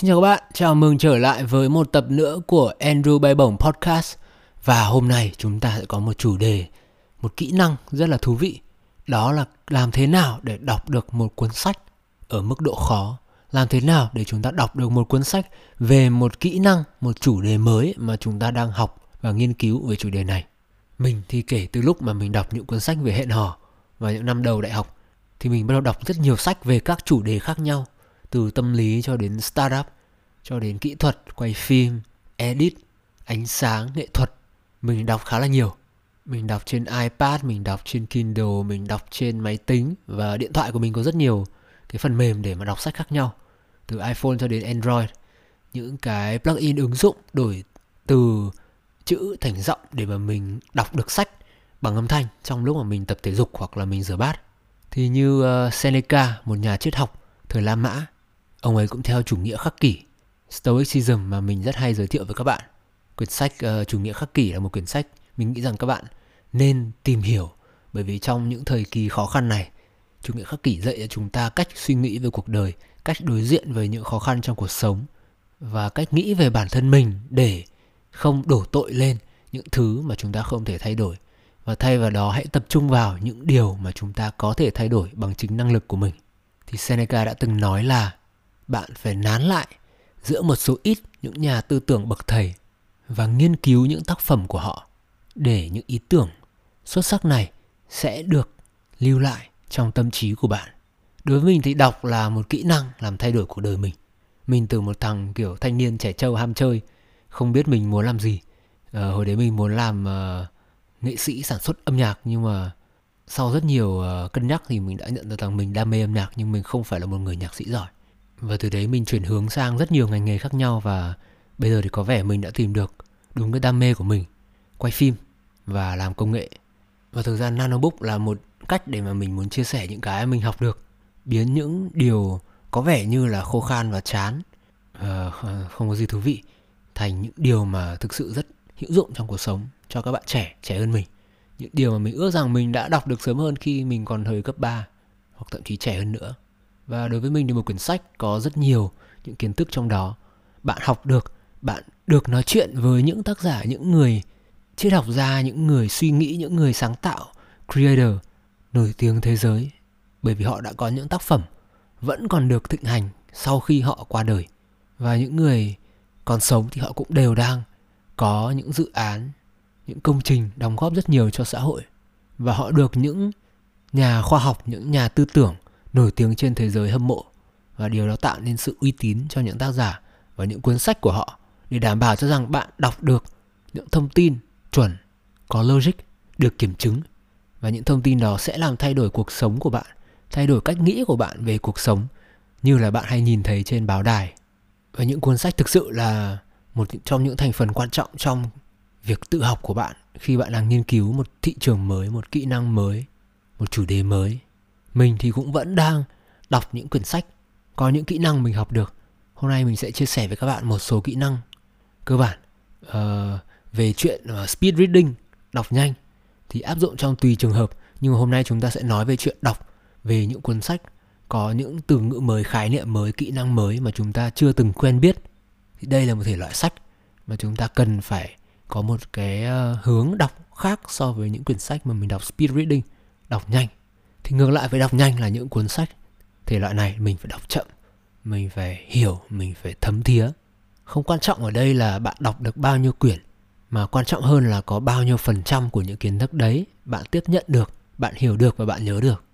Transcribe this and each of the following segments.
Xin chào các bạn, chào mừng trở lại với một tập nữa của Andrew Bay Bổng Podcast. Và hôm nay chúng ta sẽ có một chủ đề, một kỹ năng rất là thú vị. Đó là làm thế nào để đọc được một cuốn sách ở mức độ khó. Làm thế nào để chúng ta đọc được một cuốn sách về một kỹ năng, một chủ đề mới mà chúng ta đang học và nghiên cứu về chủ đề này. Mình thì kể từ lúc mà mình đọc những cuốn sách về hẹn hò vào những năm đầu đại học, thì mình bắt đầu đọc rất nhiều sách về các chủ đề khác nhau, từ tâm lý cho đến startup, cho đến kỹ thuật, quay phim, edit, ánh sáng, nghệ thuật. Mình đọc khá là nhiều. Mình đọc trên iPad, mình đọc trên Kindle, mình đọc trên máy tính. Và điện thoại của mình có rất nhiều cái phần mềm để mà đọc sách khác nhau, từ iPhone cho đến Android. Những cái plugin ứng dụng đổi từ chữ thành giọng để mà mình đọc được sách bằng âm thanh trong lúc mà mình tập thể dục hoặc là mình rửa bát. Thì như Seneca, một nhà triết học thời La Mã, ông ấy cũng theo chủ nghĩa khắc kỷ, Stoicism, mà mình rất hay giới thiệu với các bạn. Quyển sách chủ nghĩa khắc kỷ là một quyển sách mình nghĩ rằng các bạn nên tìm hiểu, bởi vì trong những thời kỳ khó khăn này, chủ nghĩa khắc kỷ dạy cho chúng ta cách suy nghĩ về cuộc đời, cách đối diện với những khó khăn trong cuộc sống và cách nghĩ về bản thân mình để không đổ tội lên những thứ mà chúng ta không thể thay đổi, và thay vào đó hãy tập trung vào những điều mà chúng ta có thể thay đổi bằng chính năng lực của mình. Thì Seneca đã từng nói là bạn phải nán lại giữa một số ít những nhà tư tưởng bậc thầy và nghiên cứu những tác phẩm của họ, để những ý tưởng xuất sắc này sẽ được lưu lại trong tâm trí của bạn. Đối với mình thì đọc là một kỹ năng làm thay đổi cuộc đời mình. Mình từ một thằng kiểu thanh niên trẻ trâu ham chơi, không biết mình muốn làm gì. Hồi đấy mình muốn làm nghệ sĩ, sản xuất âm nhạc, nhưng mà sau rất nhiều cân nhắc thì mình đã nhận ra rằng mình đam mê âm nhạc nhưng mình không phải là một người nhạc sĩ giỏi. Và từ đấy mình chuyển hướng sang rất nhiều ngành nghề khác nhau, và bây giờ thì có vẻ mình đã tìm được đúng cái đam mê của mình, quay phim và làm công nghệ. Và thực ra Nanobook là một cách để mà mình muốn chia sẻ những cái mình học được, biến những điều có vẻ như là khô khan và chán, không có gì thú vị, thành những điều mà thực sự rất hữu dụng trong cuộc sống cho các bạn trẻ hơn mình. Những điều mà mình ước rằng mình đã đọc được sớm hơn khi mình còn thời cấp 3 hoặc thậm chí trẻ hơn nữa. Và đối với mình thì một quyển sách có rất nhiều những kiến thức trong đó. Bạn học được, bạn được nói chuyện với những tác giả, những người triết học gia, những người suy nghĩ, những người sáng tạo, creator nổi tiếng thế giới, bởi vì họ đã có những tác phẩm vẫn còn được thịnh hành sau khi họ qua đời. Và những người còn sống thì họ cũng đều đang có những dự án, những công trình đóng góp rất nhiều cho xã hội. Và họ được những nhà khoa học, những nhà tư tưởng nổi tiếng trên thế giới hâm mộ. Và điều đó tạo nên sự uy tín cho những tác giả và những cuốn sách của họ, để đảm bảo cho rằng bạn đọc được những thông tin chuẩn, có logic, được kiểm chứng. Và những thông tin đó sẽ làm thay đổi cuộc sống của bạn, thay đổi cách nghĩ của bạn về cuộc sống, như là bạn hay nhìn thấy trên báo đài. Và những cuốn sách thực sự là một trong những thành phần quan trọng trong việc tự học của bạn, khi bạn đang nghiên cứu một thị trường mới, một kỹ năng mới, một chủ đề mới. Mình thì cũng vẫn đang đọc những quyển sách có những kỹ năng mình học được. Hôm nay mình sẽ chia sẻ với các bạn một số kỹ năng cơ bản về chuyện speed reading, đọc nhanh, thì áp dụng trong tùy trường hợp. Nhưng mà hôm nay chúng ta sẽ nói về chuyện đọc, về những cuốn sách có những từ ngữ mới, khái niệm mới, kỹ năng mới mà chúng ta chưa từng quen biết. Thì đây là một thể loại sách mà chúng ta cần phải có một cái hướng đọc khác so với những quyển sách mà mình đọc speed reading, đọc nhanh. Thì ngược lại với đọc nhanh là những cuốn sách thể loại này mình phải đọc chậm, mình phải hiểu, mình phải thấm thía. Không quan trọng ở đây là bạn đọc được bao nhiêu quyển, mà quan trọng hơn là có bao nhiêu phần trăm của những kiến thức đấy bạn tiếp nhận được, bạn hiểu được và bạn nhớ được.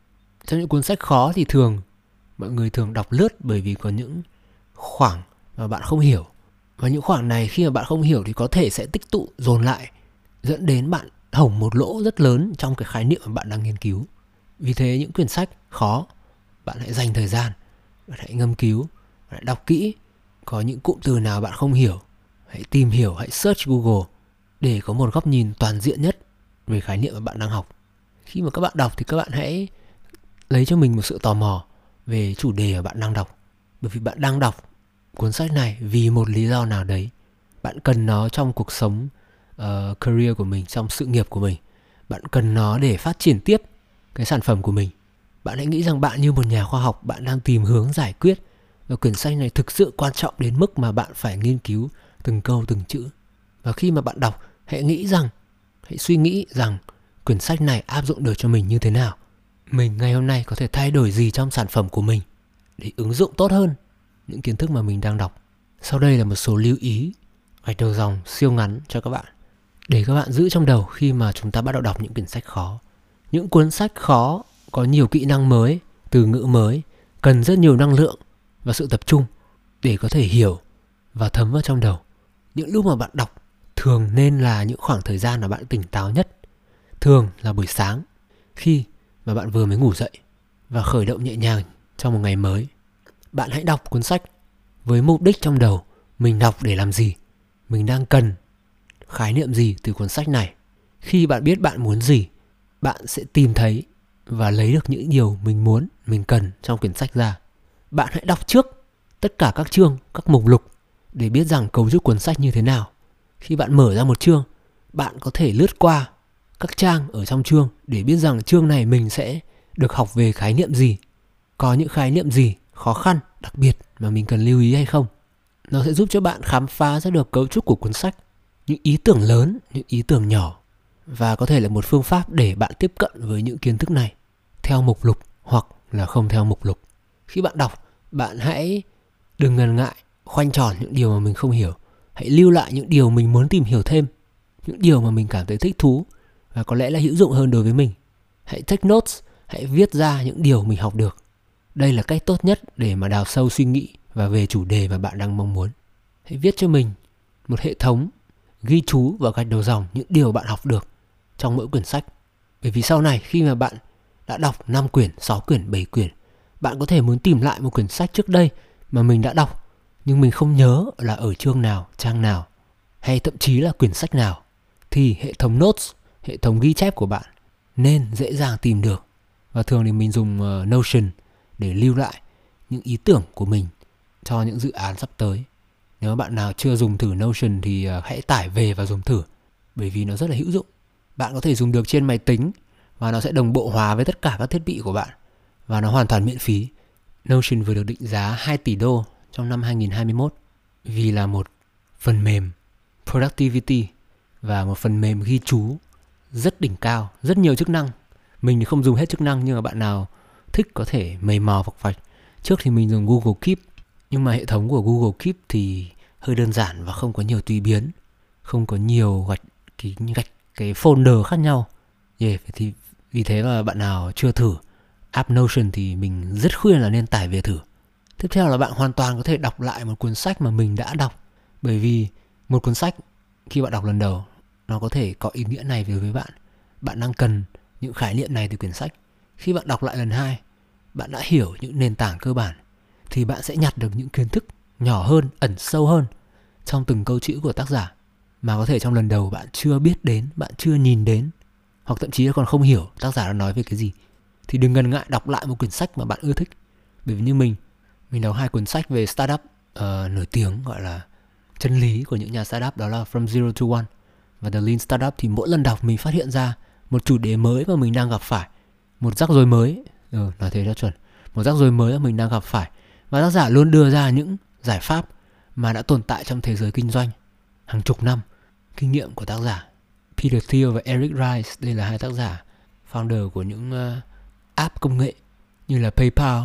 Trong những cuốn sách khó thì mọi người thường đọc lướt, bởi vì có những khoảng mà bạn không hiểu. Và những khoảng này khi mà bạn không hiểu thì có thể sẽ tích tụ dồn lại, dẫn đến bạn hổng một lỗ rất lớn trong cái khái niệm mà bạn đang nghiên cứu. Vì thế những quyển sách khó, bạn hãy dành thời gian, bạn hãy ngâm cứu, bạn hãy đọc kỹ. Có những cụm từ nào bạn không hiểu, hãy tìm hiểu, hãy search Google để có một góc nhìn toàn diện nhất về khái niệm mà bạn đang học. Khi mà các bạn đọc thì các bạn hãy lấy cho mình một sự tò mò về chủ đề mà bạn đang đọc. Bởi vì bạn đang đọc cuốn sách này vì một lý do nào đấy, bạn cần nó trong cuộc sống, career của mình, trong sự nghiệp của mình. Bạn cần nó để phát triển tiếp cái sản phẩm của mình. Bạn hãy nghĩ rằng bạn như một nhà khoa học, bạn đang tìm hướng giải quyết Và quyển sách này thực sự quan trọng đến mức mà bạn phải nghiên cứu từng câu từng chữ. Và khi mà bạn đọc, hãy suy nghĩ rằng quyển sách này áp dụng được cho mình như thế nào. Mình ngày hôm nay có thể thay đổi gì trong sản phẩm của mình để ứng dụng tốt hơn những kiến thức mà mình đang đọc. Sau đây là một số lưu ý gạch đầu dòng siêu ngắn cho các bạn, để các bạn giữ trong đầu khi mà chúng ta bắt đầu đọc những quyển sách khó. Những cuốn sách khó có nhiều kỹ năng mới, từ ngữ mới, cần rất nhiều năng lượng và sự tập trung để có thể hiểu và thấm vào trong đầu. Những lúc mà bạn đọc thường nên là những khoảng thời gian mà bạn tỉnh táo nhất, thường là buổi sáng khi mà bạn vừa mới ngủ dậy và khởi động nhẹ nhàng trong một ngày mới. Bạn hãy đọc cuốn sách với mục đích trong đầu mình đọc để làm gì, mình đang cần khái niệm gì từ cuốn sách này. Khi bạn biết bạn muốn gì, bạn sẽ tìm thấy và lấy được những điều mình muốn, mình cần trong quyển sách ra. Bạn hãy đọc trước tất cả các chương, các mục lục để biết rằng cấu trúc cuốn sách như thế nào. Khi bạn mở ra một chương, bạn có thể lướt qua các trang ở trong chương để biết rằng chương này mình sẽ được học về khái niệm gì, có những khái niệm gì khó khăn, đặc biệt mà mình cần lưu ý hay không. Nó sẽ giúp cho bạn khám phá ra được cấu trúc của cuốn sách, những ý tưởng lớn, những ý tưởng nhỏ, và có thể là một phương pháp để bạn tiếp cận với những kiến thức này theo mục lục hoặc là không theo mục lục. Khi bạn đọc, bạn hãy đừng ngần ngại khoanh tròn những điều mà mình không hiểu. Hãy lưu lại những điều mình muốn tìm hiểu thêm, những điều mà mình cảm thấy thích thú và có lẽ là hữu dụng hơn đối với mình. Hãy take notes, hãy viết ra những điều mình học được. Đây là cách tốt nhất để mà đào sâu suy nghĩ và về chủ đề mà bạn đang mong muốn. Hãy viết cho mình một hệ thống ghi chú và gạch đầu dòng những điều bạn học được trong mỗi quyển sách. Bởi vì sau này khi mà bạn đã đọc 5 quyển, 6 quyển, 7 quyển, bạn có thể muốn tìm lại một quyển sách trước đây mà mình đã đọc nhưng mình không nhớ là ở chương nào, trang nào, hay thậm chí là quyển sách nào, thì hệ thống notes, hệ thống ghi chép của bạn nên dễ dàng tìm được. Và thường thì mình dùng Notion để lưu lại những ý tưởng của mình cho những dự án sắp tới. Nếu bạn nào chưa dùng thử Notion thì hãy tải về và dùng thử, bởi vì nó rất là hữu dụng. Bạn có thể dùng được trên máy tính và nó sẽ đồng bộ hóa với tất cả các thiết bị của bạn, và nó hoàn toàn miễn phí. Notion vừa được định giá 2 tỷ đô trong năm 2021 vì là một phần mềm productivity và một phần mềm ghi chú rất đỉnh cao, rất nhiều chức năng. Mình không dùng hết chức năng, nhưng mà bạn nào thích có thể mày mò vọc vạch. Trước thì mình dùng Google Keep, nhưng mà hệ thống của Google Keep thì hơi đơn giản và không có nhiều tùy biến, không có nhiều gạch cái folder khác nhau. Thì vì thế mà bạn nào chưa thử app Notion thì mình rất khuyên là nên tải về thử. Tiếp theo là bạn hoàn toàn có thể đọc lại một cuốn sách mà mình đã đọc, bởi vì một cuốn sách khi bạn đọc lần đầu nó có thể có ý nghĩa này đối với bạn. Bạn đang cần những khái niệm này từ quyển sách. Khi bạn đọc lại lần hai, bạn đã hiểu những nền tảng cơ bản, thì bạn sẽ nhặt được những kiến thức nhỏ hơn, ẩn sâu hơn trong từng câu chữ của tác giả mà có thể trong lần đầu bạn chưa biết đến, bạn chưa nhìn đến, hoặc thậm chí còn không hiểu tác giả đã nói về cái gì. Thì đừng ngần ngại đọc lại một quyển sách mà bạn ưa thích. Bởi vì như mình đọc 2 cuốn sách về startup nổi tiếng, gọi là chân lý của những nhà startup, đó là From Zero to One và The Lean Startup. Thì mỗi lần đọc mình phát hiện ra một chủ đề mới mà mình đang gặp phải, một rắc rối mới, nói thế cho chuẩn, một rắc rối mới mà mình đang gặp phải. Và tác giả luôn đưa ra những giải pháp mà đã tồn tại trong thế giới kinh doanh hàng chục năm. Kinh nghiệm của tác giả Peter Thiel và Eric Rice, đây là 2 tác giả founder của những app công nghệ như là PayPal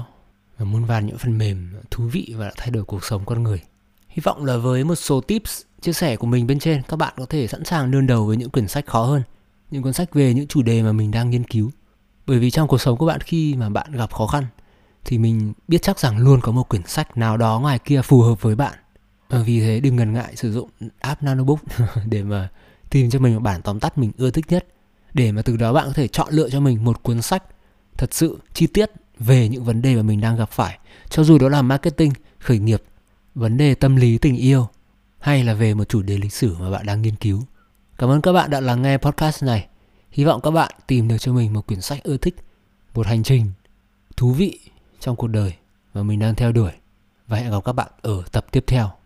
và muôn vàn những phần mềm thú vị và đã thay đổi cuộc sống con người. Hy vọng là với một số tips chia sẻ của mình bên trên, các bạn có thể sẵn sàng đương đầu với những quyển sách khó hơn, những cuốn sách về những chủ đề mà mình đang nghiên cứu. Bởi vì trong cuộc sống của bạn, khi mà bạn gặp khó khăn thì mình biết chắc rằng luôn có một quyển sách nào đó ngoài kia phù hợp với bạn. Và vì thế đừng ngần ngại sử dụng app Nanobook để mà tìm cho mình một bản tóm tắt mình ưa thích nhất, để mà từ đó bạn có thể chọn lựa cho mình một cuốn sách thật sự chi tiết về những vấn đề mà mình đang gặp phải, cho dù đó là marketing, khởi nghiệp, vấn đề tâm lý, tình yêu, hay là về một chủ đề lịch sử mà bạn đang nghiên cứu. Cảm ơn các bạn đã lắng nghe podcast này. Hy vọng các bạn tìm được cho mình một quyển sách ưa thích, một hành trình thú vị trong cuộc đời mà mình đang theo đuổi. Và hẹn gặp các bạn ở tập tiếp theo.